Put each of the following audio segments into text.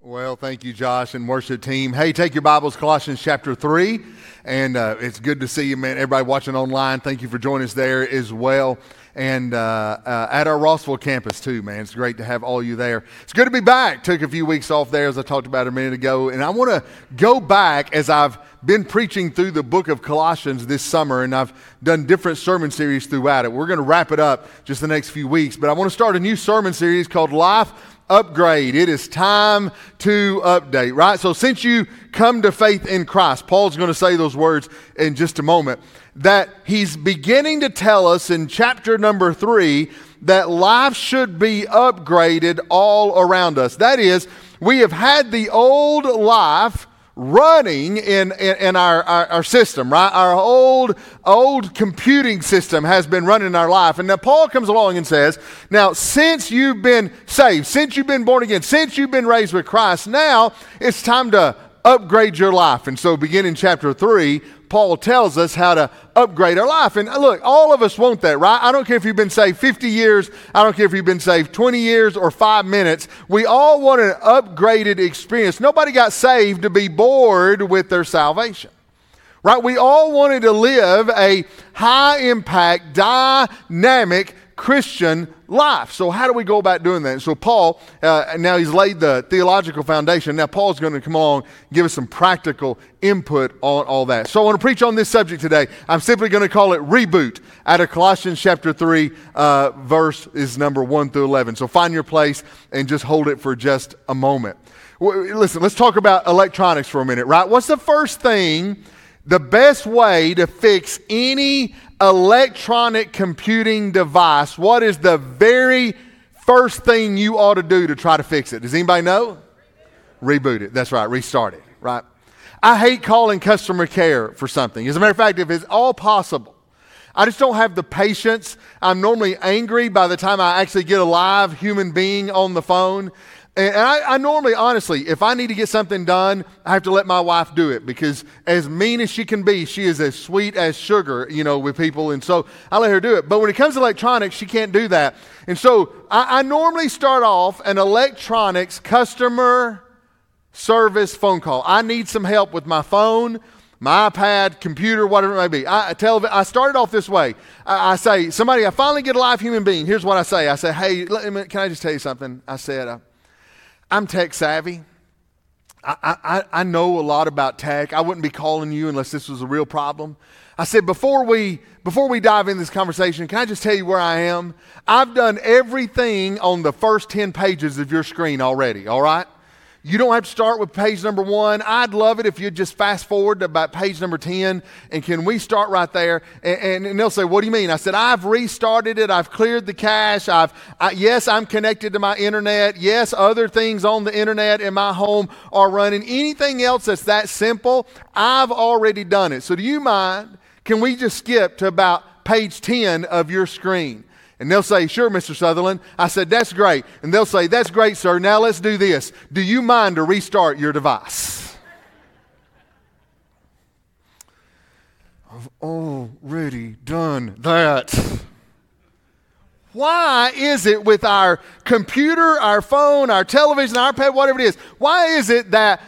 Well, thank you, Josh and worship team. Hey, take your Bibles, Colossians chapter 3, and it's good to see you, man. Everybody watching online, thank you for joining us there as well, and at our Rossville campus too, man. It's great to have all you there. It's good to be back. Took a few weeks off there, as I talked about a minute ago, and I want to go back as I've been preaching through the book of Colossians this summer, and I've done different sermon series throughout it. We're going to wrap it up just the next few weeks, but I want to start a new sermon series called Life Upgrade. It is time to update, right? So since you come to faith in Christ, Paul's going to say those words in just a moment, that he's beginning to tell us in chapter number 3 that life should be upgraded all around us. That is, we have had the old life running in our system, right? Our old computing system has been running in our life. And now Paul comes along and says, now since you've been saved, since you've been born again, since you've been raised with Christ, now it's time to upgrade your life. And so beginning chapter 3, Paul tells us how to upgrade our life. And look, all of us want that, right? I don't care if you've been saved 50 years. I don't care if you've been saved 20 years or 5 minutes. We all want an upgraded experience. Nobody got saved to be bored with their salvation, right? We all wanted to live a high-impact, dynamic Christian life. So how do we go about doing that? And so Paul, now he's laid the theological foundation. Now Paul's going to come along and give us some practical input on all that. So I want to preach on this subject today. I'm simply going to call it Reboot, out of Colossians chapter 3, verse is number 1 through 11. So find your place and just hold it for just a moment. Listen, let's talk about electronics for a minute, right? What's the first thing, the best way to fix any electronic computing device? What is the very first thing you ought to do to try to fix it? Does anybody know? Reboot it. That's right. Restart it, right? I hate calling customer care for something. As a matter of fact, if it's all possible, I just don't have the patience. I'm normally angry by the time I actually get a live human being on the phone. And I normally, honestly, if I need to get something done, I have to let my wife do it, because as mean as she can be, she is as sweet as sugar, you know, with people. And so I let her do it. But when it comes to electronics, she can't do that. And so I normally start off an electronics customer service phone call. I need some help with my phone, my iPad, computer, whatever it may be. I started off this way. I say, somebody, I finally get a live human being. Here's what I say. I say, hey, can I just tell you something? I said, I'm tech savvy. I know a lot about tech. I wouldn't be calling you unless this was a real problem. I said, before we dive into this conversation, can I just tell you where I am? I've done everything on the first 10 pages of your screen already, all right? You don't have to start with page number 1. I'd love it if you'd just fast forward to about page number 10, and can we start right there? And they'll say, what do you mean? I said, I've restarted it. I've cleared the cache. Yes, I'm connected to my internet. Yes, other things on the internet in my home are running. Anything else that's that simple, I've already done it. So do you mind? Can we just skip to about page 10 of your screen? And they'll say, sure, Mr. Sutherland. I said, that's great. And they'll say, that's great, sir. Now let's do this. Do you mind to restart your device? I've already done that. Why is it with our computer, our phone, our television, our iPad, whatever it is, why is it that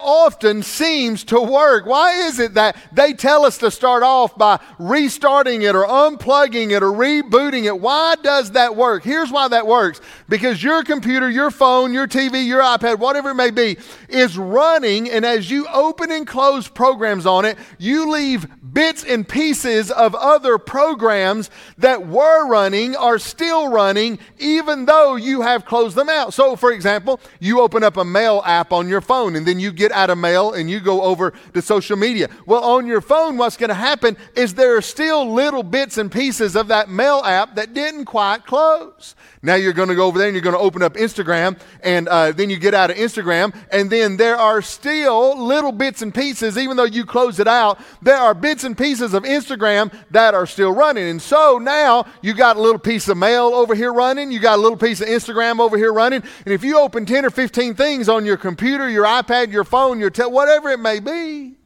often seems to work? Why is it that they tell us to start off by restarting it or unplugging it or rebooting it? Why does that work? Here's why that works. Because your computer, your phone, your TV, your iPad, whatever it may be, is running, and as you open and close programs on it, you leave bits and pieces of other programs that were running are still running, even though you have closed them out. So, for example, you open up a mail app on your phone, and and then you get out of mail and you go over to social media. Well, on your phone, what's going to happen is there are still little bits and pieces of that mail app that didn't quite close. Now you're going to go over there and you're going to open up Instagram, and then you get out of Instagram, and then there are still little bits and pieces, even though you close it out, there are bits and pieces of Instagram that are still running. And so now you got a little piece of mail over here running, you got a little piece of Instagram over here running, and if you open 10 or 15 things on your computer, your iPad, your phone, your whatever it may be,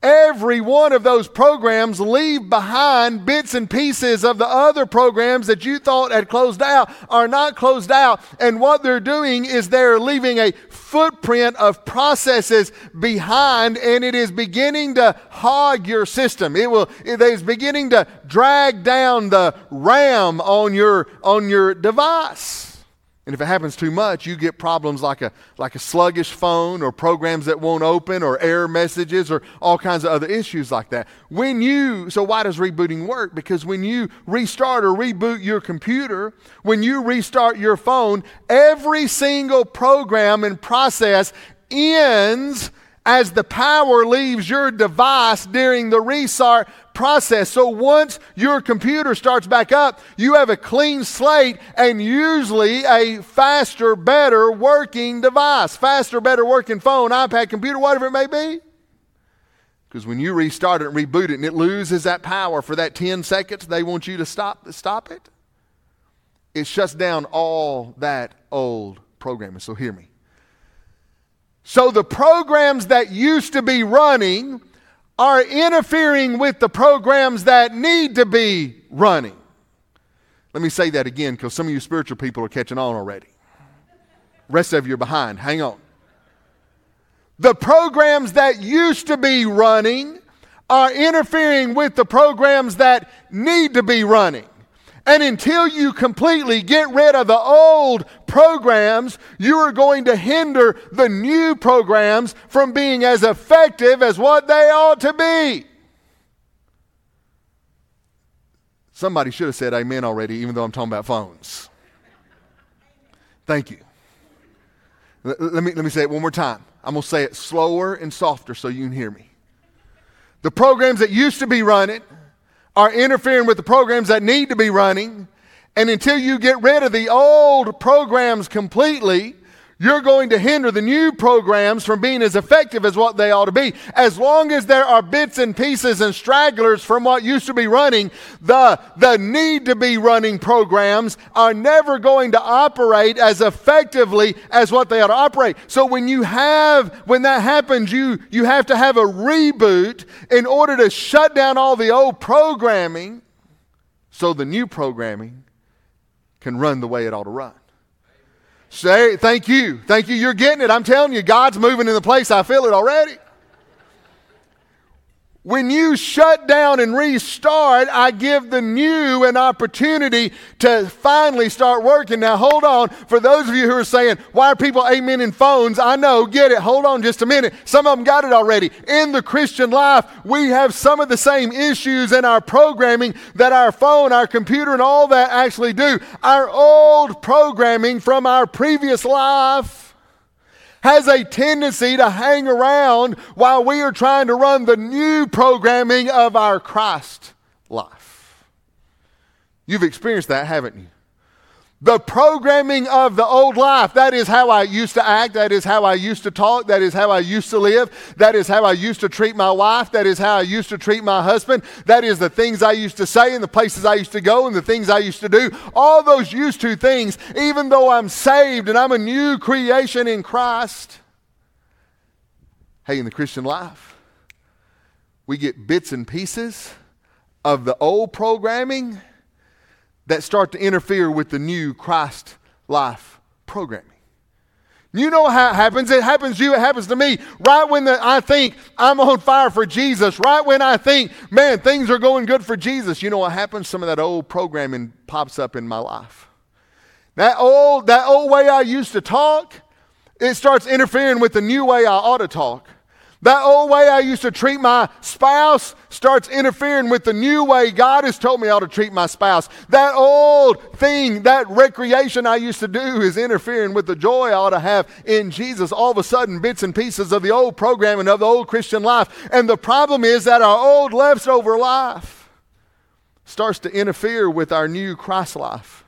every one of those programs leave behind bits and pieces of the other programs that you thought had closed out are not closed out. And what they're doing is they're leaving a footprint of processes behind, and it is beginning to hog your system. It is beginning to drag down the RAM on your device. And if it happens too much, you get problems like a sluggish phone, or programs that won't open, or error messages, or all kinds of other issues like that. So why does rebooting work? Because when you restart or reboot your computer, when you restart your phone, every single program and process ends as the power leaves your device during the restart process. So once your computer starts back up, you have a clean slate and usually a faster, better working device, faster, better working phone, iPad, computer, whatever it may be. Because when you restart it and reboot it and it loses that power for that 10 seconds, they want you to stop it. It shuts down all that old programming. So hear me. So the programs that used to be running are interfering with the programs that need to be running. Let me say that again, because some of you spiritual people are catching on already. Rest of you are behind. Hang on. The programs that used to be running are interfering with the programs that need to be running. And until you completely get rid of the old programs, you are going to hinder the new programs from being as effective as what they ought to be. Somebody should have said amen already, even though I'm talking about phones. Thank you. Let me say it one more time. I'm going to say it slower and softer so you can hear me. The programs that used to be running are interfering with the programs that need to be running. And until you get rid of the old programs completely, you're going to hinder the new programs from being as effective as what they ought to be. As long as there are bits and pieces and stragglers from what used to be running, the need to be running programs are never going to operate as effectively as what they ought to operate. So when that happens, you have to have a reboot in order to shut down all the old programming so the new programming can run the way it ought to run. Say, thank you. Thank you. You're getting it. I'm telling you, God's moving in the place. I feel it already. When you shut down and restart, I give the new an opportunity to finally start working. Now, hold on. For those of you who are saying, why are people amening phones? I know, get it. Hold on just a minute. Some of them got it already. In the Christian life, we have some of the same issues in our programming that our phone, our computer, and all that actually do. Our old programming from our previous life has a tendency to hang around while we are trying to run the new programming of our Christ life. You've experienced that, haven't you? The programming of the old life, that is how I used to act, that is how I used to talk, that is how I used to live, that is how I used to treat my wife, that is how I used to treat my husband, that is the things I used to say and the places I used to go and the things I used to do. All those used to things, even though I'm saved and I'm a new creation in Christ, hey, in the Christian life, we get bits and pieces of the old programming that start to interfere with the new Christ life programming. You know how it happens. It happens to you. It happens to me. Right when I think I'm on fire for Jesus, right when I think, man, things are going good for Jesus, you know what happens? Some of that old programming pops up in my life. That old way I used to talk, it starts interfering with the new way I ought to talk. That old way I used to treat my spouse starts interfering with the new way God has told me how to treat my spouse. That old thing, that recreation I used to do is interfering with the joy I ought to have in Jesus. All of a sudden, bits and pieces of the old program and of the old Christian life. And the problem is that our old leftover life starts to interfere with our new Christ life.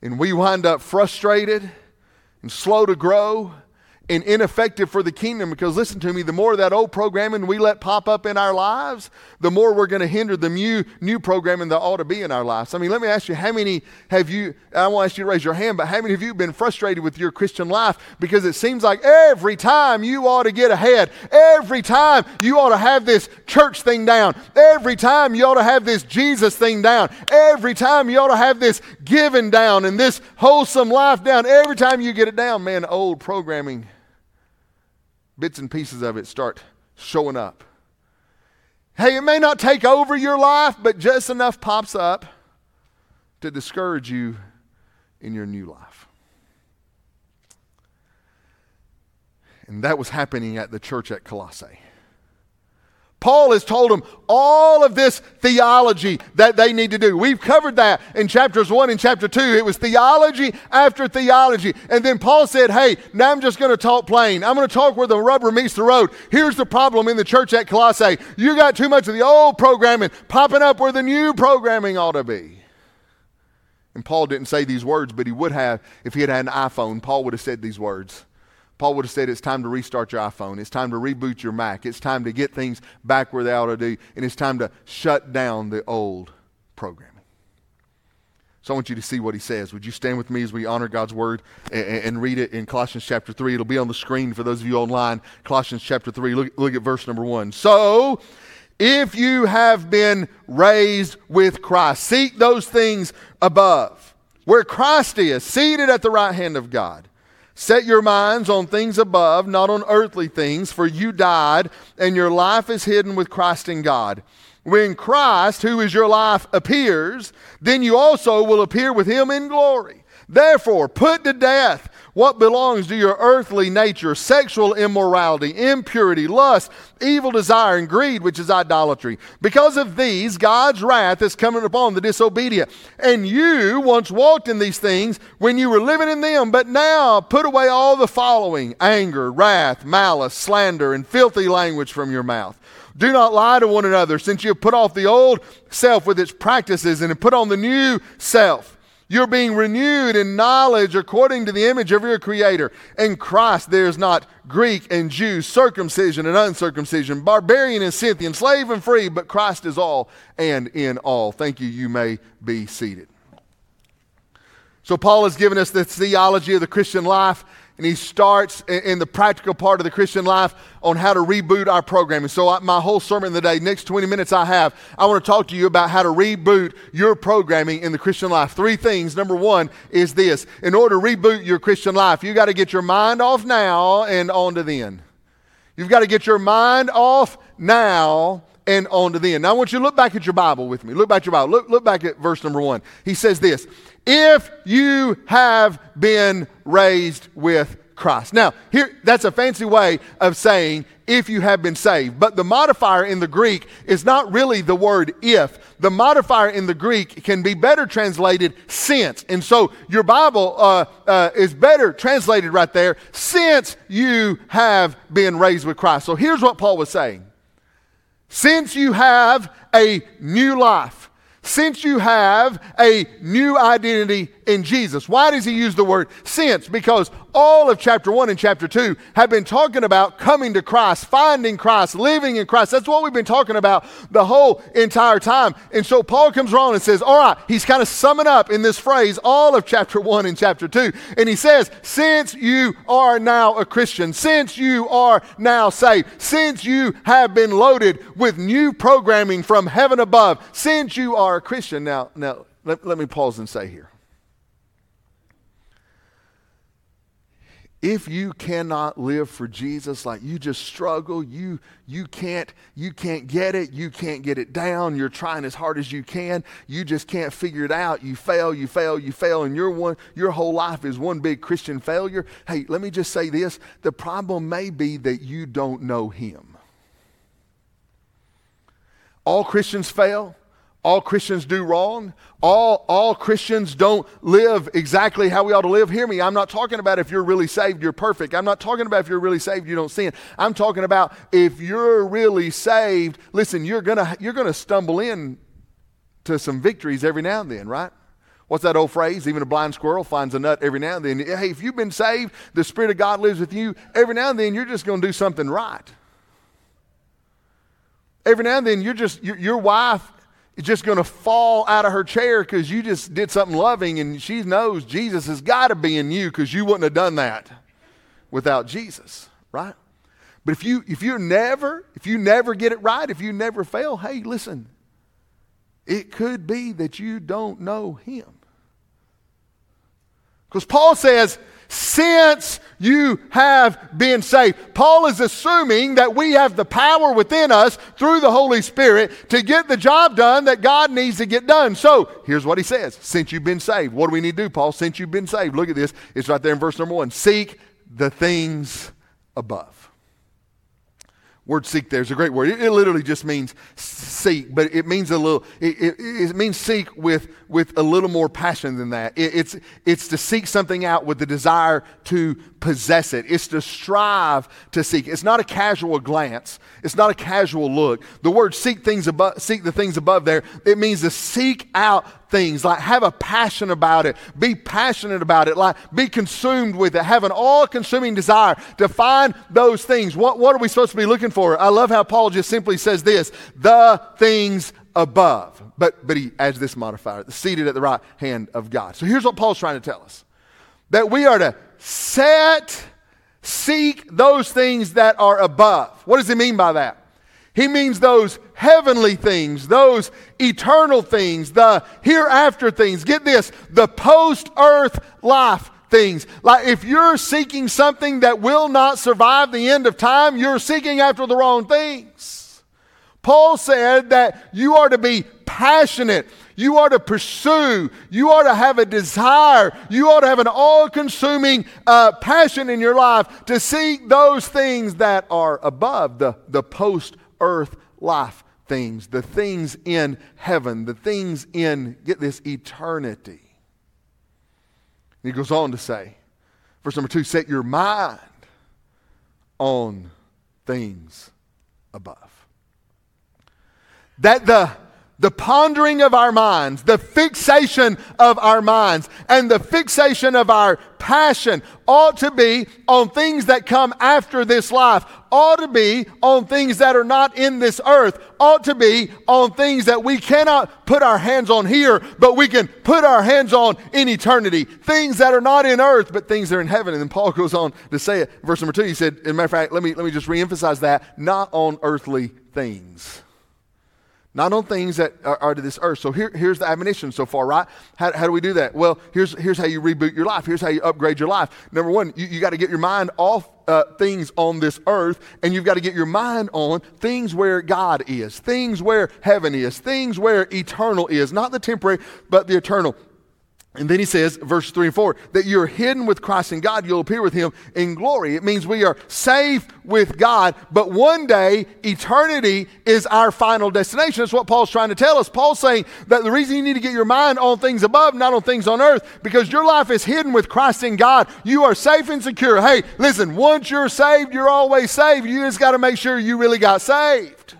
And we wind up frustrated and slow to grow and ineffective for the kingdom, because listen to me, the more of that old programming we let pop up in our lives, the more we're going to hinder the new programming that ought to be in our lives. I mean, let me ask you, how many have you, I won't ask you to raise your hand, but how many of you have been frustrated with your Christian life because it seems like every time you ought to get ahead, every time you ought to have this church thing down, every time you ought to have this Jesus thing down, every time you ought to have this giving down and this wholesome life down, every time you get it down, man, old programming, bits and pieces of it start showing up. Hey, it may not take over your life, but just enough pops up to discourage you in your new life. And that was happening at the church at Colossae. Paul has told them all of this theology that they need to do. We've covered that in chapters 1 and chapter 2. It was theology after theology. And then Paul said, hey, now I'm just going to talk plain. I'm going to talk where the rubber meets the road. Here's the problem in the church at Colossae. You got too much of the old programming popping up where the new programming ought to be. And Paul didn't say these words, but he would have if he had had an iPhone. Paul would have said these words. Paul would have said, it's time to restart your iPhone. It's time to reboot your Mac. It's time to get things back where they ought to be. And it's time to shut down the old programming. So I want you to see what he says. Would you stand with me as we honor God's word and read it in Colossians chapter 3? It'll be on the screen for those of you online. Colossians chapter 3, look at verse number 1. So, if you have been raised with Christ, seek those things above, where Christ is, seated at the right hand of God. Set your minds on things above, not on earthly things, for you died, and your life is hidden with Christ in God. When Christ, who is your life, appears, then you also will appear with him in glory. Therefore, put to death what belongs to your earthly nature, sexual immorality, impurity, lust, evil desire, and greed, which is idolatry. Because of these, God's wrath is coming upon the disobedient. And you once walked in these things when you were living in them, but now put away all the following: anger, wrath, malice, slander, and filthy language from your mouth. Do not lie to one another, since you have put off the old self with its practices and have put on the new self. You're being renewed in knowledge according to the image of your Creator. In Christ there is not Greek and Jew, circumcision and uncircumcision, barbarian and Scythian, slave and free, but Christ is all and in all. Thank you. You may be seated. So Paul has given us the theology of the Christian life, and he starts in the practical part of the Christian life on how to reboot our programming. So my whole sermon today, next 20 minutes I want to talk to you about how to reboot your programming in the Christian life. Three things. Number one is this. In order to reboot your Christian life, you got to get your mind off now and on to then. You've got to get your mind off now and on to then. Now I want you to look back at your Bible with me. Look back at your Bible. Look back at verse number 1. He says this: if you have been raised with Christ. Now, here, that's a fancy way of saying if you have been saved. But the modifier in the Greek is not really the word if. The modifier in the Greek can be better translated since. And so your Bible is better translated right there, since you have been raised with Christ. So here's what Paul was saying. Since you have a new life, since you have a new identity in Jesus. Why does he use the word since? Because all of chapter 1 and chapter 2 have been talking about coming to Christ, finding Christ, living in Christ. That's what we've been talking about the whole entire time. And so Paul comes around and says, all right, he's kind of summing up in this phrase all of chapter 1 and chapter 2. And he says, since you are now a Christian, since you are now saved, since you have been loaded with new programming from heaven above, since you are a Christian. Now let me pause and say here. If you cannot live for Jesus, like you just struggle, you can't get it down, you're trying as hard as you can, you just can't figure it out, you fail, and your whole life is one big Christian failure. Hey, let me just say this, the problem may be that you don't know him. All Christians fail. All Christians do wrong. All Christians don't live exactly how we ought to live. Hear me, I'm not talking about if you're really saved, you're perfect. I'm not talking about if you're really saved, you don't sin. I'm talking about if you're really saved, listen, you're gonna stumble in to some victories every now and then, right? What's that old phrase? Even a blind squirrel finds a nut every now and then. Hey, if you've been saved, the Spirit of God lives with you, every now and then you're just gonna do something right. Every now and then your wife is just going to fall out of her chair because you just did something loving, and she knows Jesus has got to be in you because you wouldn't have done that without Jesus, right? But if you never get it right, if you never fail, hey, listen, it could be that you don't know him. Because Paul says, since you have been saved. Paul is assuming that we have the power within us through the Holy Spirit to get the job done that God needs to get done. So here's what he says. Since you've been saved. What do we need to do, Paul? Since you've been saved. Look at this. It's right there in verse number 1. Seek the things above. Word seek there is a great word. It literally just means seek, but it means it means seek with a little more passion than that. It's to seek something out with the desire to possess it. It's to strive to seek. It's not a casual glance. It's not a casual look. The word seek the things above there, it means to seek out things, like have a passion about it, be passionate about it, like be consumed with it, have an all-consuming desire to find those things. What are we supposed to be looking for? I love how Paul just simply says this, the things above. But he adds this modifier, seated at the right hand of God. So here's what Paul's trying to tell us, that we are to seek those things that are above. What does he mean by that? He means those heavenly things, those eternal things, the hereafter things. Get this, the post-earth life things. Like if you're seeking something that will not survive the end of time, you're seeking after the wrong things. Paul said that you are to be passionate. You are to pursue. You are to have a desire. You ought to have an all-consuming passion in your life to seek those things that are above, the post-earth life things, the things in heaven, the things in, get this, eternity. And he goes on to say, verse number 2, set your mind on things above. That the pondering of our minds, the fixation of our minds, and the fixation of our passion ought to be on things that come after this life, ought to be on things that are not in this earth, ought to be on things that we cannot put our hands on here, but we can put our hands on in eternity. Things that are not in earth, but things that are in heaven. And then Paul goes on to say it. Verse number 2, he said, as a matter of fact, let me just reemphasize that, not on earthly things. Not on things that are to this earth. So here's the admonition so far, right? How do we do that? Well, here's how you reboot your life. Here's how you upgrade your life. Number one, you got to get your mind off things on this earth, and you've got to get your mind on things where God is, things where heaven is, things where eternal is, not the temporary, but the eternal. And then he says, verse 3 and 4, that you're hidden with Christ in God, you'll appear with him in glory. It means we are safe with God, but one day, eternity is our final destination. That's what Paul's trying to tell us. Paul's saying that the reason you need to get your mind on things above, not on things on earth, because your life is hidden with Christ in God. You are safe and secure. Hey, listen, once you're saved, you're always saved. You just got to make sure you really got saved.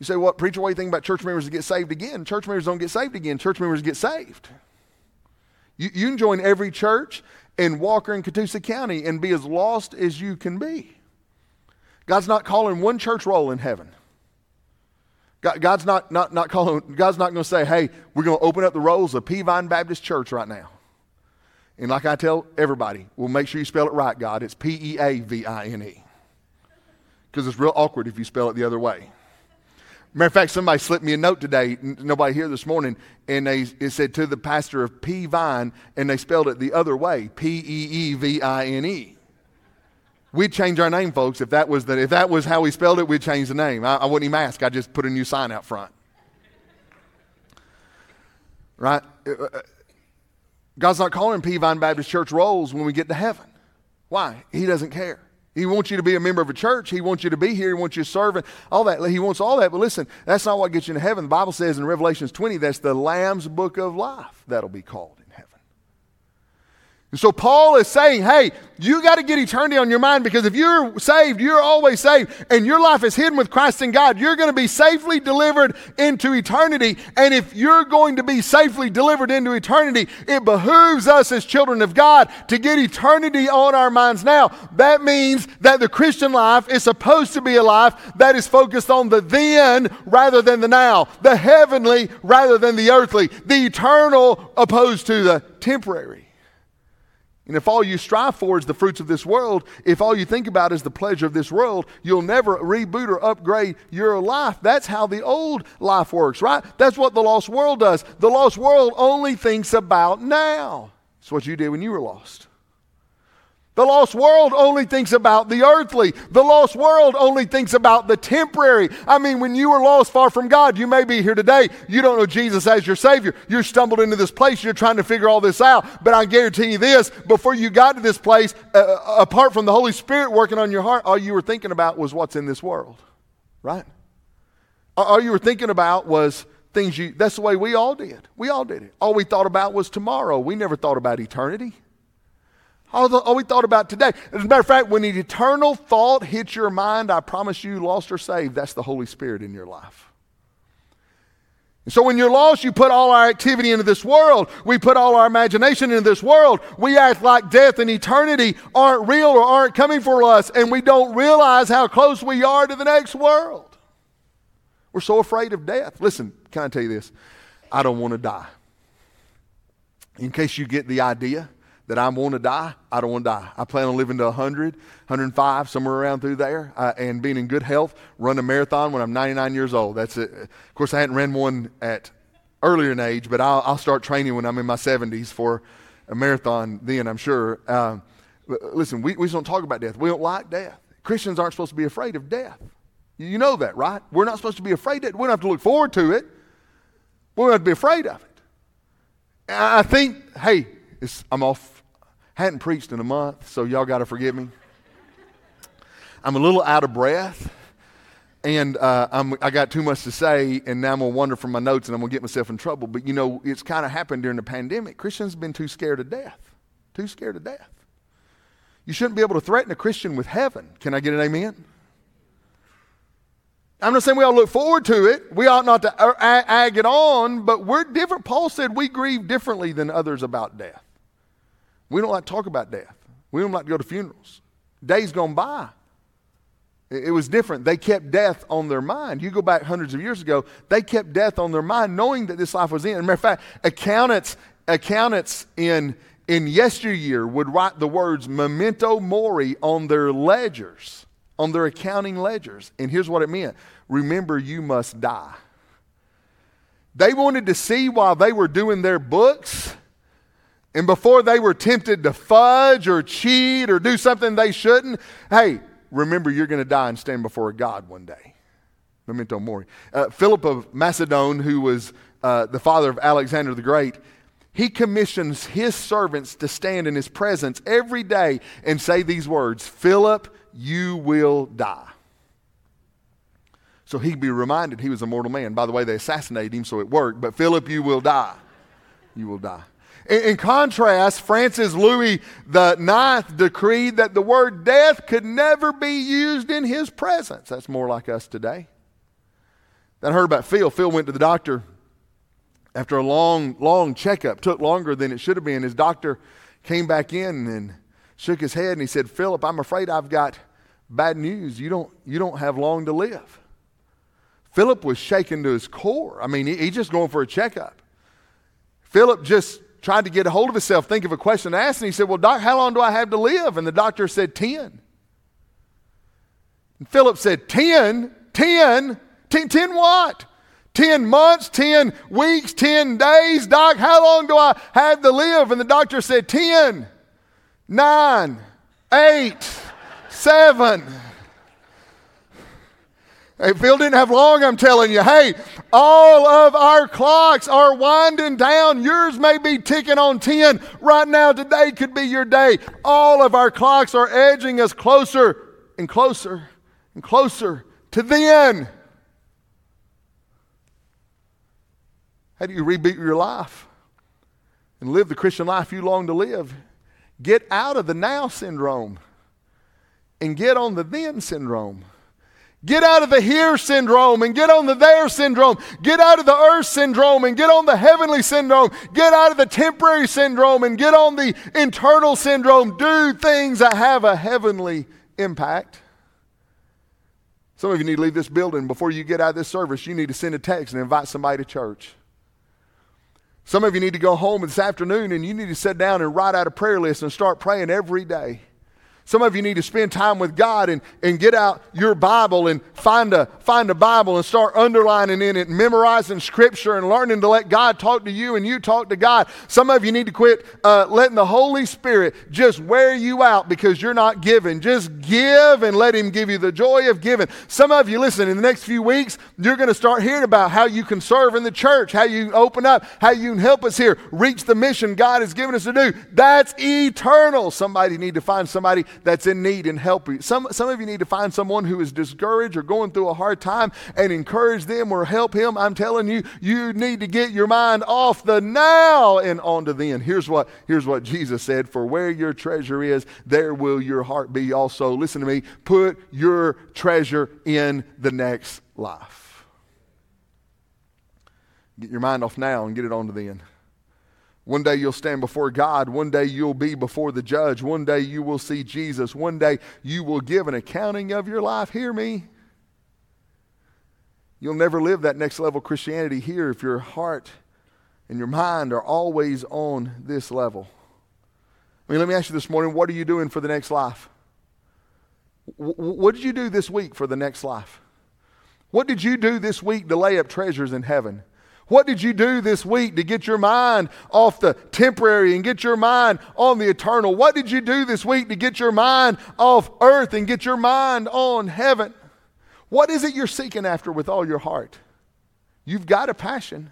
You say, what, preacher, what do you think about church members that get saved again? Church members don't get saved again. Church members get saved. You can join every church in Walker and Catoosa County and be as lost as you can be. God's not calling one church roll in heaven. God's not going to say, hey, we're going to open up the rolls of Peavine Baptist Church right now. And like I tell everybody, we'll make sure you spell it right, God. It's P-E-A-V-I-N-E. Because it's real awkward if you spell it the other way. Matter of fact, somebody slipped me a note today, nobody here this morning, and it said to the pastor of Peavine, and they spelled it the other way, Peevine. We'd change our name, folks. If that was how we spelled it, we'd change the name. I wouldn't even ask. I'd just put a new sign out front. Right? God's not calling Peavine Baptist Church rolls when we get to heaven. Why? He doesn't care. He wants you to be a member of a church. He wants you to be here. He wants you to serve and all that. He wants all that. But listen, that's not what gets you into heaven. The Bible says in Revelation 20, that's the Lamb's Book of Life that'll be called in heaven. And so Paul is saying, hey, you got to get eternity on your mind, because if you're saved, you're always saved, and your life is hidden with Christ in God. You're going to be safely delivered into eternity. And if you're going to be safely delivered into eternity, it behooves us as children of God to get eternity on our minds now. That means that the Christian life is supposed to be a life that is focused on the then rather than the now, the heavenly rather than the earthly, the eternal opposed to the temporary. And if all you strive for is the fruits of this world, if all you think about is the pleasure of this world, you'll never reboot or upgrade your life. That's how the old life works, right? That's what the lost world does. The lost world only thinks about now. It's what you did when you were lost. The lost world only thinks about the earthly. The lost world only thinks about the temporary. I mean, when you were lost far from God, you may be here today. You don't know Jesus as your Savior. You're stumbled into this place. You're trying to figure all this out. But I guarantee you this, before you got to this place, apart from the Holy Spirit working on your heart, all you were thinking about was what's in this world, right? All you were thinking about was things you, that's the way we all did. We all did it. All we thought about was tomorrow. We never thought about eternity. All we thought about today. As a matter of fact, when an eternal thought hits your mind, I promise you, lost or saved, that's the Holy Spirit in your life. And so when you're lost, you put all our activity into this world. We put all our imagination into this world. We act like death and eternity aren't real or aren't coming for us, and we don't realize how close we are to the next world. We're so afraid of death. Listen, can I tell you this? I don't want to die. In case you get the idea that I want to die, I don't want to die. I plan on living to 100, 105, somewhere around through there, and being in good health, run a marathon when I'm 99 years old. That's it. Of course, I hadn't ran one at earlier in age, but I'll start training when I'm in my 70s for a marathon then, I'm sure. Listen, we just don't talk about death. We don't like death. Christians aren't supposed to be afraid of death. You know that, right? We're not supposed to be afraid of it. We don't have to look forward to it. We don't have to be afraid of it. I think, hey, I'm off. Hadn't preached in a month, so y'all got to forgive me. I'm a little out of breath, and I got too much to say, and now I'm going to wander from my notes, and I'm going to get myself in trouble. But, you know, it's kind of happened during the pandemic. Christians have been too scared of death, too scared of death. You shouldn't be able to threaten a Christian with heaven. Can I get an amen? I'm not saying we all look forward to it. We ought not to ag it on, but we're different. Paul said we grieve differently than others about death. We don't like to talk about death. We don't like to go to funerals. Days gone by, it was different. They kept death on their mind. You go back hundreds of years ago, they kept death on their mind knowing that this life was in. As a matter of fact, accountants in yesteryear would write the words memento mori on their ledgers, on their accounting ledgers. And here's what it meant. Remember, you must die. They wanted to see while they were doing their books, and before they were tempted to fudge or cheat or do something they shouldn't, hey, remember you're going to die and stand before God one day. Memento mori. Philip of Macedon, who was the father of Alexander the Great, he commissions his servants to stand in his presence every day and say these words, Philip, you will die. So he'd be reminded he was a mortal man. By the way, they assassinated him, so it worked. But Philip, you will die. You will die. In contrast, Francis Louis IX decreed that the word death could never be used in his presence. That's more like us today. Then I heard about Phil. Phil went to the doctor after a long, long checkup. Took longer than it should have been. His doctor came back in and shook his head and he said, Philip, I'm afraid I've got bad news. You don't have long to live. Philip was shaken to his core. I mean, he's just going for a checkup. Philip just tried to get a hold of himself, think of a question to ask, and he said, well, doc, how long do I have to live? And the doctor said, 10. And Philip said, 10? 10? 10 what? 10 months, 10 weeks, 10 days. Doc, how long do I have to live? And the doctor said, 10, 9, 8, 7. Hey, Phil didn't have long, I'm telling you. Hey, all of our clocks are winding down. Yours may be ticking on 10 right now. Today could be your day. All of our clocks are edging us closer and closer and closer to the end. How do you reboot your life and live the Christian life you long to live? Get out of the now syndrome and get on the then syndrome. Get out of the here syndrome and get on the there syndrome. Get out of the earth syndrome and get on the heavenly syndrome. Get out of the temporary syndrome and get on the internal syndrome. Do things that have a heavenly impact. Some of you need to leave this building. Before you get out of this service, you need to send a text and invite somebody to church. Some of you need to go home this afternoon and you need to sit down and write out a prayer list and start praying every day. Some of you need to spend time with God and get out your Bible and find a Bible and start underlining in it, memorizing Scripture and learning to let God talk to you and you talk to God. Some of you need to quit letting the Holy Spirit just wear you out because you're not giving. Just give and let Him give you the joy of giving. Some of you, listen, in the next few weeks, you're going to start hearing about how you can serve in the church, how you can open up, how you can help us here, reach the mission God has given us to do. That's eternal. Somebody need to find somebody that's in need and help you. Some of you need to find someone who is discouraged or going through a hard time and encourage them or help him. I'm telling you, you need to get your mind off the now and onto the end. Here's what Jesus said, for where your treasure is, there will your heart be also. Listen to me, put your treasure in the next life. Get your mind off now and get it onto the end. One day you'll stand before God. One day you'll be before the judge. One day you will see Jesus. One day you will give an accounting of your life. Hear me. You'll never live that next level Christianity here if your heart and your mind are always on this level. I mean, let me ask you this morning, what are you doing for the next life? What did you do this week for the next life? What did you do this week to lay up treasures in heaven? What did you do this week to get your mind off the temporary and get your mind on the eternal? What did you do this week to get your mind off earth and get your mind on heaven? What is it you're seeking after with all your heart? You've got a passion.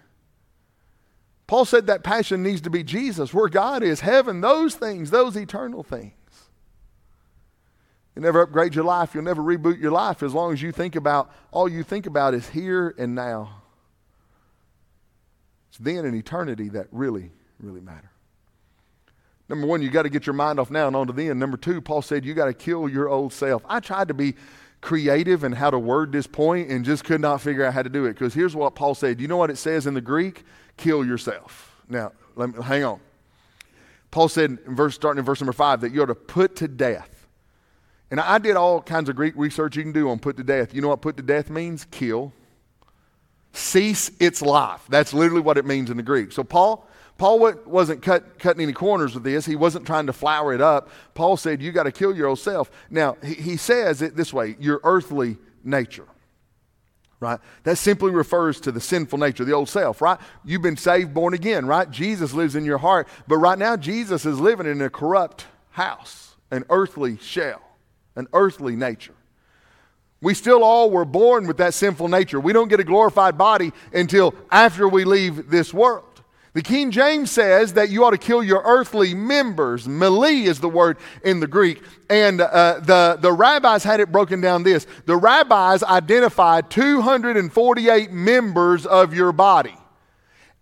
Paul said that passion needs to be Jesus, where God is, heaven, those things, those eternal things. You'll never upgrade your life. You'll never reboot your life as long as you think about, all you think about is here and now. Then in eternity that really, really matter. Number one, you got to get your mind off now and onto then. Number two, Paul said you got to kill your old self. I tried to be creative in how to word this point and just could not figure out how to do it, because here's what Paul said. You know what it says in the Greek? Kill yourself. Now, hang on. Paul said, starting in verse number 5, that you ought to put to death. And I did all kinds of Greek research you can do on put to death. You know what put to death means? Kill. Cease its life. That's literally what it means in the Greek. So Paul wasn't cutting any corners with this. He wasn't trying to flower it up. Paul said, you got to kill your old self. Now, he says it this way, your earthly nature, right? That simply refers to the sinful nature, the old self, right? You've been saved, born again, right? Jesus lives in your heart. But right now, Jesus is living in a corrupt house, an earthly shell, an earthly nature. We still all were born with that sinful nature. We don't get a glorified body until after we leave this world. The King James says that you ought to kill your earthly members. Melee is the word in the Greek. And the rabbis had it broken down this. The rabbis identified 248 members of your body.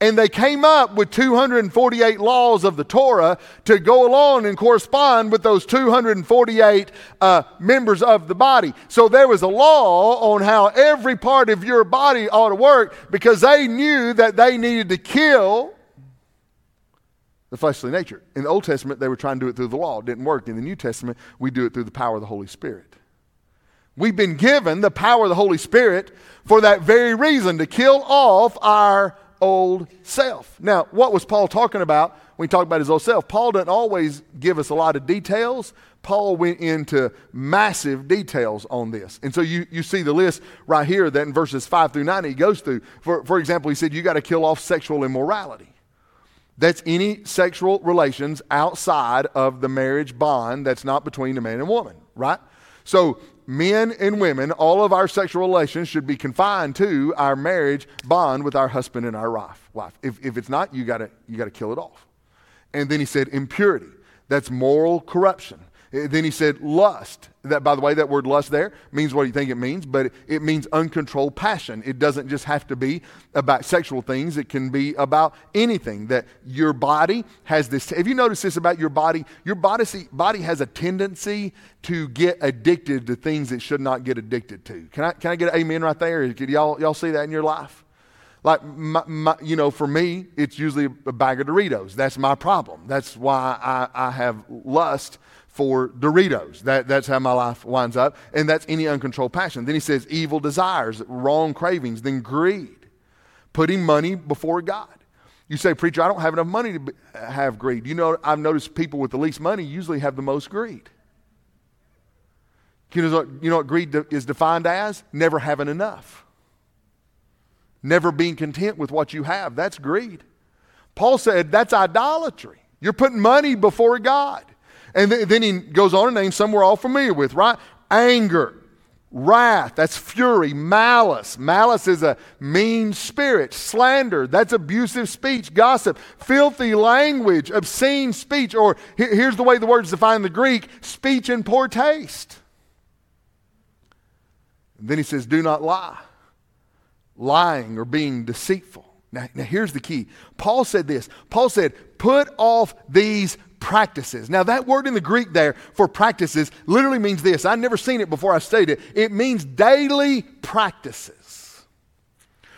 And they came up with 248 laws of the Torah to go along and correspond with those 248 members of the body. So there was a law on how every part of your body ought to work, because they knew that they needed to kill the fleshly nature. In the Old Testament, they were trying to do it through the law. It didn't work. In the New Testament, we do it through the power of the Holy Spirit. We've been given the power of the Holy Spirit for that very reason, to kill off our old self. Now, what was Paul talking about when he talked about his old self? Paul doesn't always give us a lot of details. Paul went into massive details on this. And so you see the list right here that in verses 5 through 9 he goes through. For example, he said you got to kill off sexual immorality. That's any sexual relations outside of the marriage bond that's not between a man and woman, right? So men and women, all of our sexual relations should be confined to our marriage bond with our husband and our wife. If it's not, you gotta kill it off. And then he said impurity. That's moral corruption. Then he said lust. That, by the way, that word lust there means what you think it means, but it means uncontrolled passion. It doesn't just have to be about sexual things. It can be about anything that your body has this. Have you noticed this about your body? Your body has a tendency to get addicted to things it should not get addicted to. Can I get an amen right there? Could y'all see that in your life? Like, for me, it's usually a bag of Doritos. That's my problem. That's why I have lust for Doritos. That's how my life winds up. And that's any uncontrolled passion. Then he says evil desires, wrong cravings, then greed, putting money before God. You say, preacher, I don't have enough money to have greed. You know, I've noticed people with the least money usually have the most greed. You know what greed is defined as? Never having enough. Never being content with what you have. That's greed. Paul said that's idolatry. You're putting money before God. And then he goes on and names some we're all familiar with, right? Anger, wrath, that's fury, malice. Malice is a mean spirit. Slander, that's abusive speech. Gossip, filthy language, obscene speech, or here's the way the words define the Greek, speech in poor taste. And then he says, do not lie. Lying or being deceitful. Now here's the key. Paul said this. Paul said, put off these practices. Now that word in the Greek there for practices literally means this. I've never seen it before I stated it. It means daily practices.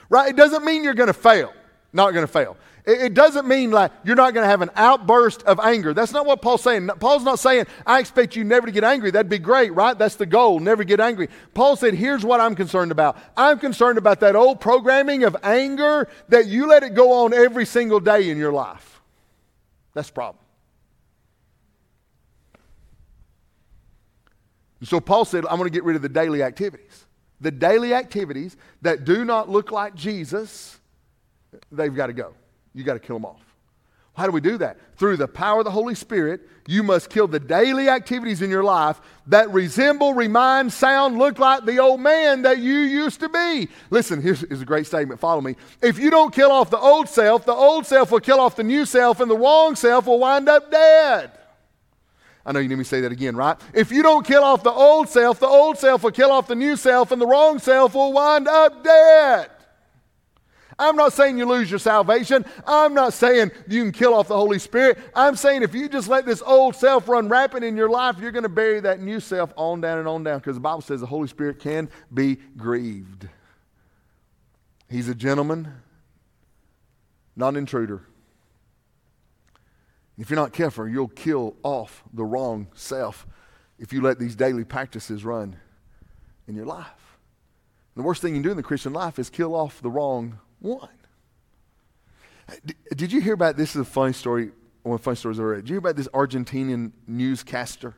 Right? It doesn't mean you're going to fail. Not going to fail. It doesn't mean like you're not going to have an outburst of anger. That's not what Paul's saying. Paul's not saying, I expect you never to get angry. That'd be great, right? That's the goal. Never get angry. Paul said, here's what I'm concerned about. I'm concerned about that old programming of anger that you let it go on every single day in your life. That's the problem. So Paul said, I'm going to get rid of the daily activities. The daily activities that do not look like Jesus, they've got to go. You got to kill them off. How do we do that? Through the power of the Holy Spirit, you must kill the daily activities in your life that resemble, remind, sound, look like the old man that you used to be. Listen, here's a great statement. Follow me. If you don't kill off the old self will kill off the new self, and the wrong self will wind up dead. I know you need me to say that again, right? If you don't kill off the old self will kill off the new self, and the wrong self will wind up dead. I'm not saying you lose your salvation. I'm not saying you can kill off the Holy Spirit. I'm saying if you just let this old self run rampant in your life, you're going to bury that new self on down and on down, because the Bible says the Holy Spirit can be grieved. He's a gentleman, not an intruder. If you're not careful, you'll kill off the wrong self if you let these daily practices run in your life. And the worst thing you can do in the Christian life is kill off the wrong one. Did you hear about this? This is a funny story, one of the funny stories I read. Did you hear about this Argentinian newscaster?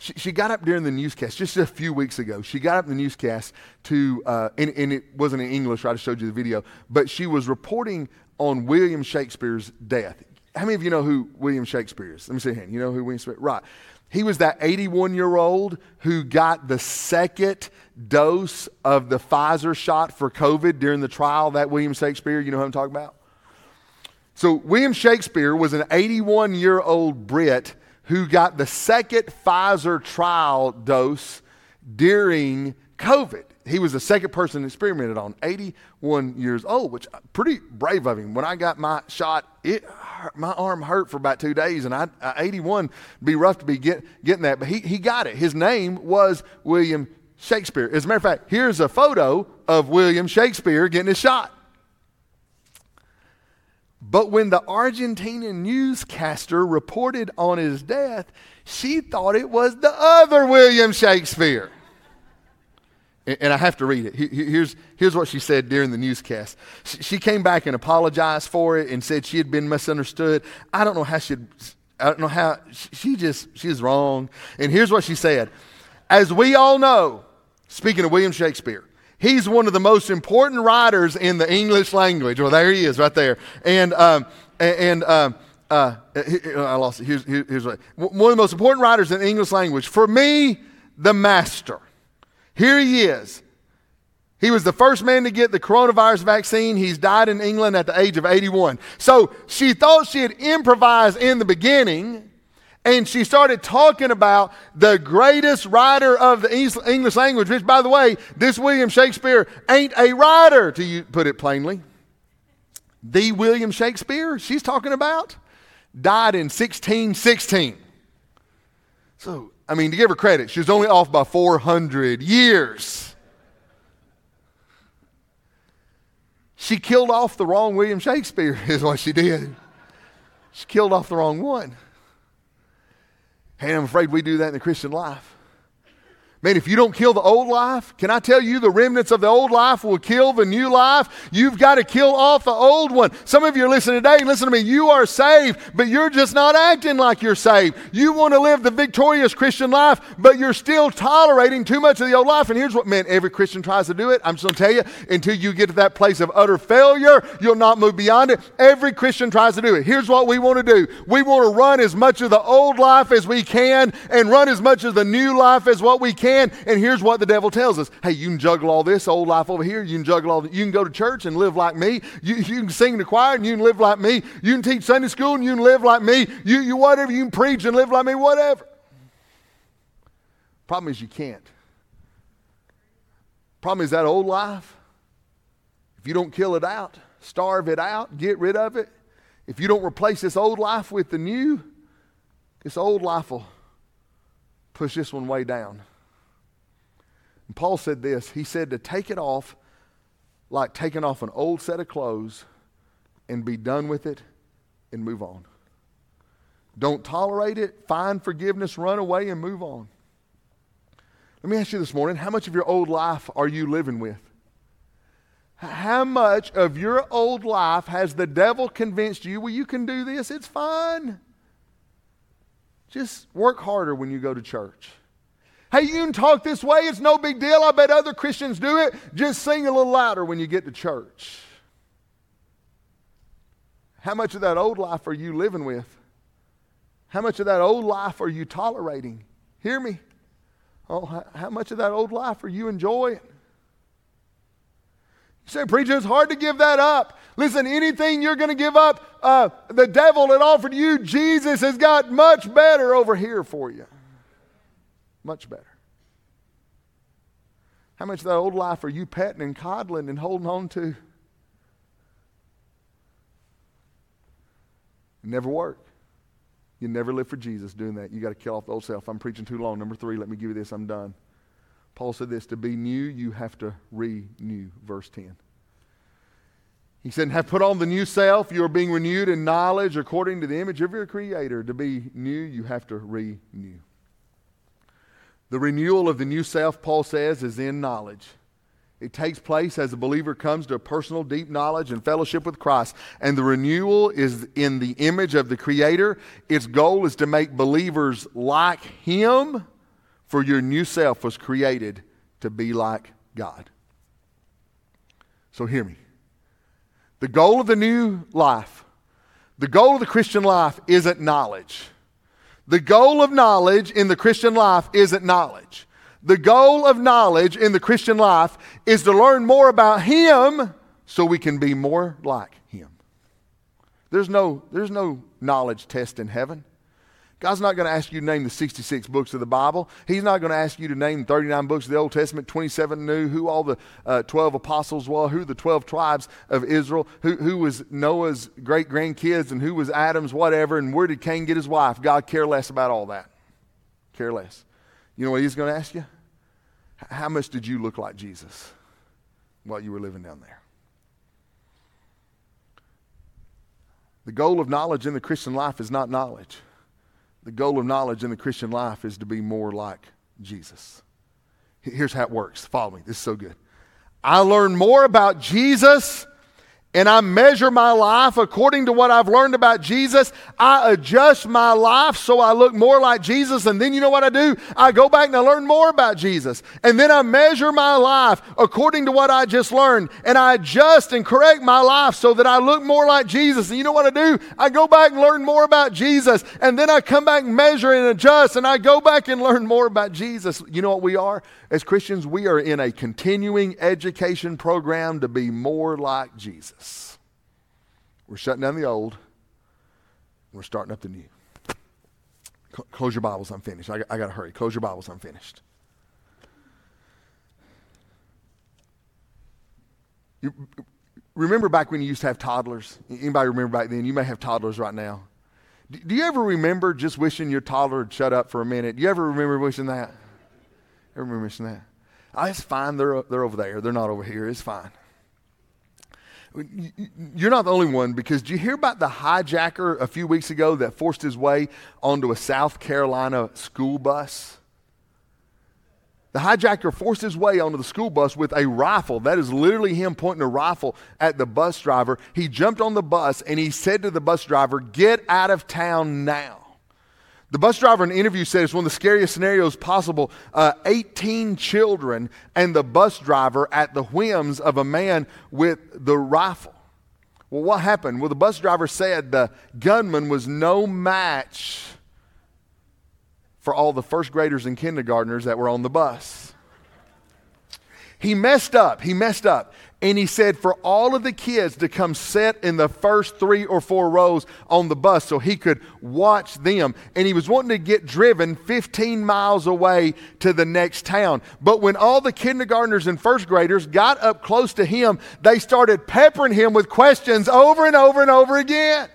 She got up during the newscast just a few weeks ago. She got up in the newscast to, and it wasn't in English, right? I showed you the video, but she was reporting on William Shakespeare's death. How many of you know who William Shakespeare is? Let me see your hand. You know who William Shakespeare is? Right. He was that 81-year-old who got the second dose of the Pfizer shot for COVID during the trial, that William Shakespeare. You know who I'm talking about? So William Shakespeare was an 81-year-old Brit who got the second Pfizer trial dose during COVID. He was the second person experimented on, 81 years old, which pretty brave of him. When I got my shot, it hurt, my arm hurt for about 2 days, and 81 would be rough to be getting that, but he got it. His name was William Shakespeare. As a matter of fact, here's a photo of William Shakespeare getting his shot. But when the Argentinian newscaster reported on his death, she thought it was the other William Shakespeare. And I have to read it. Here's what she said during the newscast. She came back and apologized for it and said she had been misunderstood. She's wrong. And here's what she said. As we all know, speaking of William Shakespeare, he's one of the most important writers in the English language. Well, there he is right there. I lost it. Here's what. One of the most important writers in the English language. For me, the master. Here he is. He was the first man to get the coronavirus vaccine. He's died in England at the age of 81. So she thought she had improvised in the beginning, and she started talking about the greatest writer of the English language, which, by the way, this William Shakespeare ain't a writer, to put it plainly. The William Shakespeare she's talking about died in 1616. So, I mean, to give her credit, she was only off by 400 years. She killed off the wrong William Shakespeare is what she did. She killed off the wrong one. And I'm afraid we do that in the Christian life. Man, if you don't kill the old life, can I tell you the remnants of the old life will kill the new life? You've got to kill off the old one. Some of you are listening today. Listen to me. You are saved, but you're just not acting like you're saved. You want to live the victorious Christian life, but you're still tolerating too much of the old life. And here's what, man, every Christian tries to do it. I'm just going to tell you, until you get to that place of utter failure, you'll not move beyond it. Every Christian tries to do it. Here's what we want to do. We want to run as much of the old life as we can and run as much of the new life as what we can. And here's what the devil tells us. Hey, you can juggle all this old life over here. You can juggle all that. You can go to church and live like me. You can sing in the choir and you can live like me. You can teach Sunday school and you can live like me. You whatever, you can preach and live like me, whatever. Problem is you can't. Problem is that old life, if you don't kill it out, starve it out, get rid of it, if you don't replace this old life with the new, this old life will push this one way down. And Paul said this. He said to take it off like taking off an old set of clothes and be done with it and move on. Don't tolerate it. Find forgiveness. Run away and move on. Let me ask you this morning, how much of your old life are you living with? How much of your old life has the devil convinced you, well, you can do this, it's fine. Just work harder when you go to church. Hey, you can talk this way. It's no big deal. I bet other Christians do it. Just sing a little louder when you get to church. How much of that old life are you living with? How much of that old life are you tolerating? Hear me. Oh, how much of that old life are you enjoying? You say, preacher, it's hard to give that up. Listen, anything you're going to give up, the devil had offered you, Jesus has got much better over here for you. Much better. How much of that old life are you petting and coddling and holding on to? It never work. You never live for Jesus doing that. You got to kill off the old self. I'm preaching too long. Number 3, let me give you this. I'm done. Paul said this, to be new, you have to renew. Verse 10. He said, have put on the new self. You are being renewed in knowledge according to the image of your Creator. To be new, you have to renew. The renewal of the new self, Paul says, is in knowledge. It takes place as a believer comes to a personal, deep knowledge and fellowship with Christ. And the renewal is in the image of the Creator. Its goal is to make believers like Him, for your new self was created to be like God. So hear me. The goal of the new life, the goal of the Christian life isn't knowledge. The goal of knowledge in the Christian life isn't knowledge. The goal of knowledge in the Christian life is to learn more about Him so we can be more like Him. There's no knowledge test in heaven. God's not going to ask you to name the 66 books of the Bible. He's not going to ask you to name 39 books of the Old Testament, 27 new, who all the 12 apostles were, who the 12 tribes of Israel, who was Noah's great-grandkids and who was Adam's whatever, and where did Cain get his wife. God care less about all that. Care less. You know what He's going to ask you? How much did you look like Jesus while you were living down there? The goal of knowledge in the Christian life is not knowledge. The goal of knowledge in the Christian life is to be more like Jesus. Here's how it works. Follow me. This is so good. I learn more about Jesus, and I measure my life according to what I've learned about Jesus. I adjust my life so I look more like Jesus. And then you know what I do? I go back and I learn more about Jesus. And then I measure my life according to what I just learned. And I adjust and correct my life so that I look more like Jesus. And you know what I do? I go back and learn more about Jesus. And then I come back and measure and adjust. And I go back and learn more about Jesus. You know what we are? As Christians, we are in a continuing education program to be more like Jesus. We're shutting down the old, and we're starting up the new. Close your Bibles, I'm finished. I got to hurry. Close your Bibles, I'm finished. You remember back when you used to have toddlers? Anybody remember back then? You may have toddlers right now. Do you ever remember just wishing your toddler would shut up for a minute? Do you ever remember wishing that? Ever remember wishing that? Oh, it's fine. They're over there. They're not over here. It's fine. You're not the only one, because did you hear about the hijacker a few weeks ago that forced his way onto a South Carolina school bus? The hijacker forced his way onto the school bus with a rifle. That is literally him pointing a rifle at the bus driver. He jumped on the bus and he said to the bus driver, "Get out of town now." The bus driver in an interview said it's one of the scariest scenarios possible. 18 children and the bus driver at the whims of a man with the rifle. Well, what happened? Well, the bus driver said the gunman was no match for all the first graders and kindergartners that were on the bus. He messed up. And he said for all of the kids to come sit in the first 3 or 4 rows on the bus so he could watch them. And he was wanting to get driven 15 miles away to the next town. But when all the kindergartners and first graders got up close to him, they started peppering him with questions over and over and over again.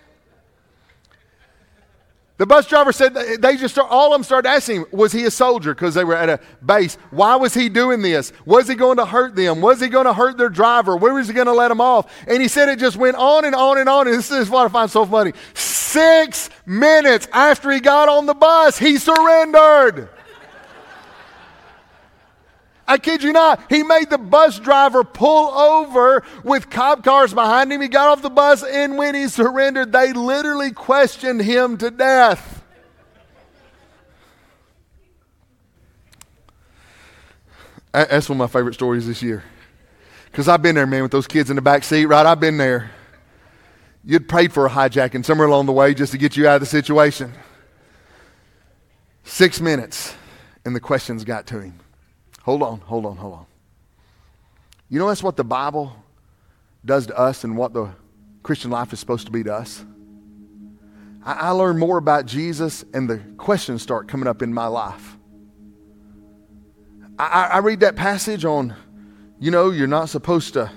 The bus driver said all of them started asking him, was he a soldier? Because they were at a base. Why was he doing this? Was he going to hurt them? Was he going to hurt their driver? Where was he going to let them off? And he said it just went on and on and on. And this is what I find so funny. 6 minutes after he got on the bus, he surrendered. I kid you not. He made the bus driver pull over with cop cars behind him. He got off the bus, and when he surrendered, they literally questioned him to death. That's one of my favorite stories this year. Because I've been there, man, with those kids in the back seat, right? I've been there. You'd prayed for a hijacking somewhere along the way just to get you out of the situation. 6 minutes, and the questions got to him. Hold on. You know that's what the Bible does to us and what the Christian life is supposed to be to us? I learn more about Jesus and the questions start coming up in my life. I read that passage on, you know, you're not supposed to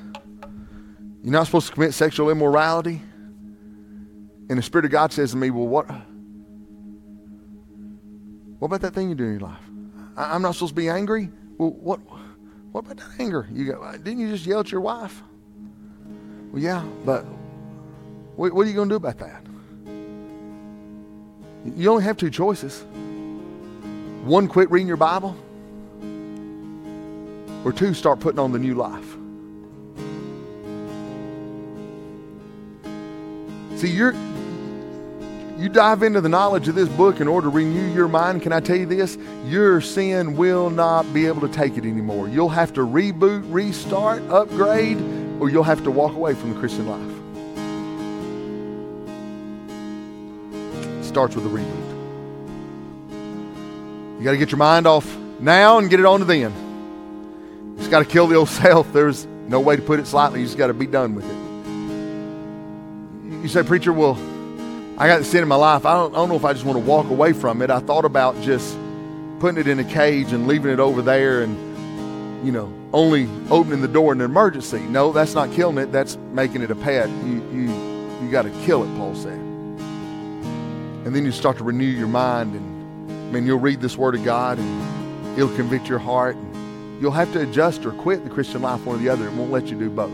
commit sexual immorality. And the Spirit of God says to me, well, what about that thing you do in your life? I'm not supposed to be angry. Well, what about that anger? You go, didn't you just yell at your wife? Well, yeah, but what are you going to do about that? You only have 2 choices. 1, quit reading your Bible. Or 2, start putting on the new life. See, you dive into the knowledge of this book in order to renew your mind. Can I tell you this? Your sin will not be able to take it anymore. You'll have to reboot, restart, upgrade, or you'll have to walk away from the Christian life. It starts with a reboot. You got to get your mind off now and get it on to then. You just got to kill the old self. There's no way to put it slightly. You just got to be done with it. You say, preacher, well, I got the sin in my life. I don't know if I just want to walk away from it. I thought about just putting it in a cage and leaving it over there and, you know, only opening the door in an emergency. No, that's not killing it. That's making it a pet. You got to kill it, Paul said. And then you start to renew your mind. And, I mean, you'll read this Word of God and it'll convict your heart. And you'll have to adjust or quit the Christian life, one or the other. It won't let you do both.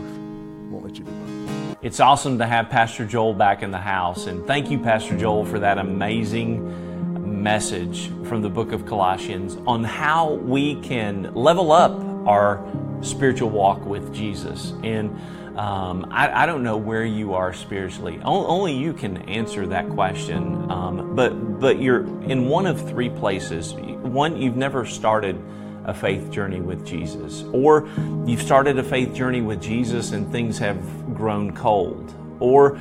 It's awesome to have Pastor Joel back in the house, and thank you, Pastor Joel, for that amazing message from the book of Colossians on how we can level up our spiritual walk with Jesus. And I don't know where you are spiritually. Only you can answer that question. But you're in one of three places. One, you've never started a faith journey with Jesus, or you've started a faith journey with Jesus and things have grown cold, or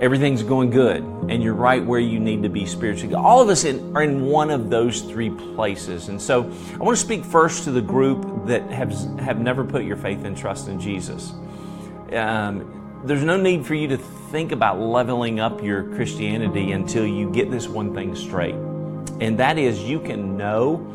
everything's going good and you're right where you need to be spiritually. All of us are in one of those three places. And so I want to speak first to the group that have never put your faith and trust in Jesus. There's no need for you to think about leveling up your Christianity until you get this one thing straight. And that is, you can know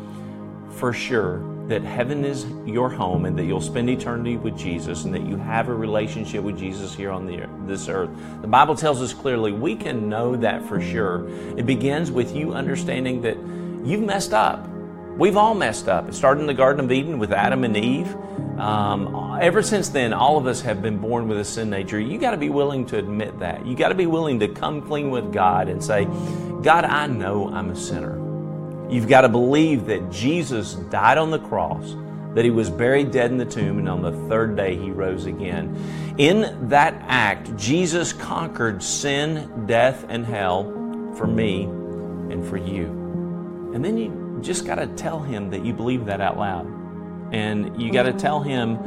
for sure that heaven is your home and that you'll spend eternity with Jesus and that you have a relationship with Jesus here on this earth. The Bible tells us clearly we can know that for sure. It begins with you understanding that you've messed up. We've all messed up. It started in the Garden of Eden with Adam and Eve. Ever since then, all of us have been born with a sin nature. You got to be willing to admit that. You got to be willing to come clean with God and say, God, I know I'm a sinner. You've got to believe that Jesus died on the cross, that he was buried dead in the tomb, and on the third day he rose again. In that act, Jesus conquered sin, death, and hell for me and for you. And then you just got to tell him that you believe that out loud. And you got to tell him,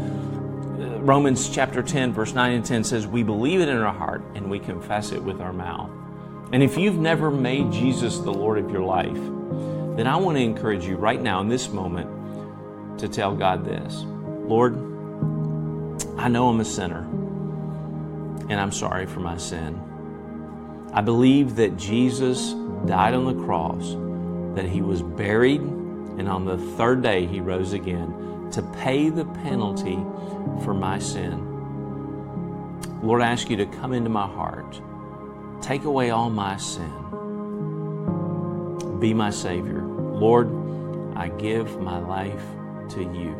Romans chapter 10, verse 9 and 10 says, we believe it in our heart and we confess it with our mouth. And if you've never made Jesus the Lord of your life, then I want to encourage you right now in this moment to tell God this: Lord, I know I'm a sinner and I'm sorry for my sin. I believe that Jesus died on the cross, that he was buried, and on the third day he rose again to pay the penalty for my sin. Lord, I ask you to come into my heart, take away all my sin. Be my Savior. Lord, I give my life to you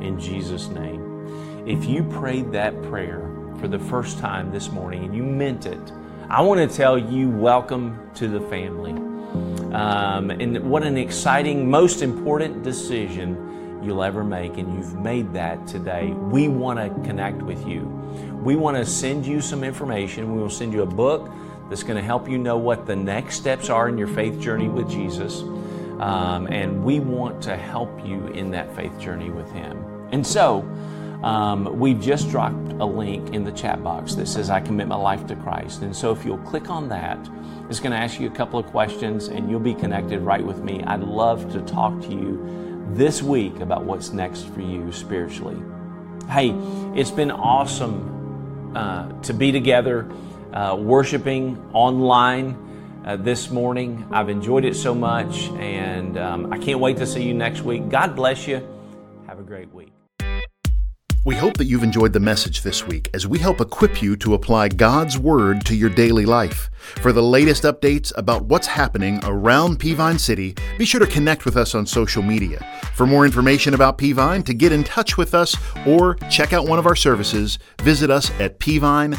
in Jesus' name. If you prayed that prayer for the first time this morning and you meant it, I want to tell you, welcome to the family. And what an exciting, most important decision you'll ever make, and you've made that today. We want to connect with you. We want to send you some information. We will send you a book that's going to help you know what the next steps are in your faith journey with Jesus. And we want to help you in that faith journey with him. And so we've just dropped a link in the chat box that says, I commit my life to Christ. And so if you'll click on that, it's going to ask you a couple of questions and you'll be connected right with me. I'd love to talk to you this week about what's next for you spiritually. Hey, it's been awesome to be together. Worshiping online this morning. I've enjoyed it so much, and I can't wait to see you next week. God bless you. Have a great week. We hope that you've enjoyed the message this week as we help equip you to apply God's Word to your daily life. For the latest updates about what's happening around Peavine City, be sure to connect with us on social media. For more information about Peavine, to get in touch with us, or check out one of our services, visit us at peavine.org.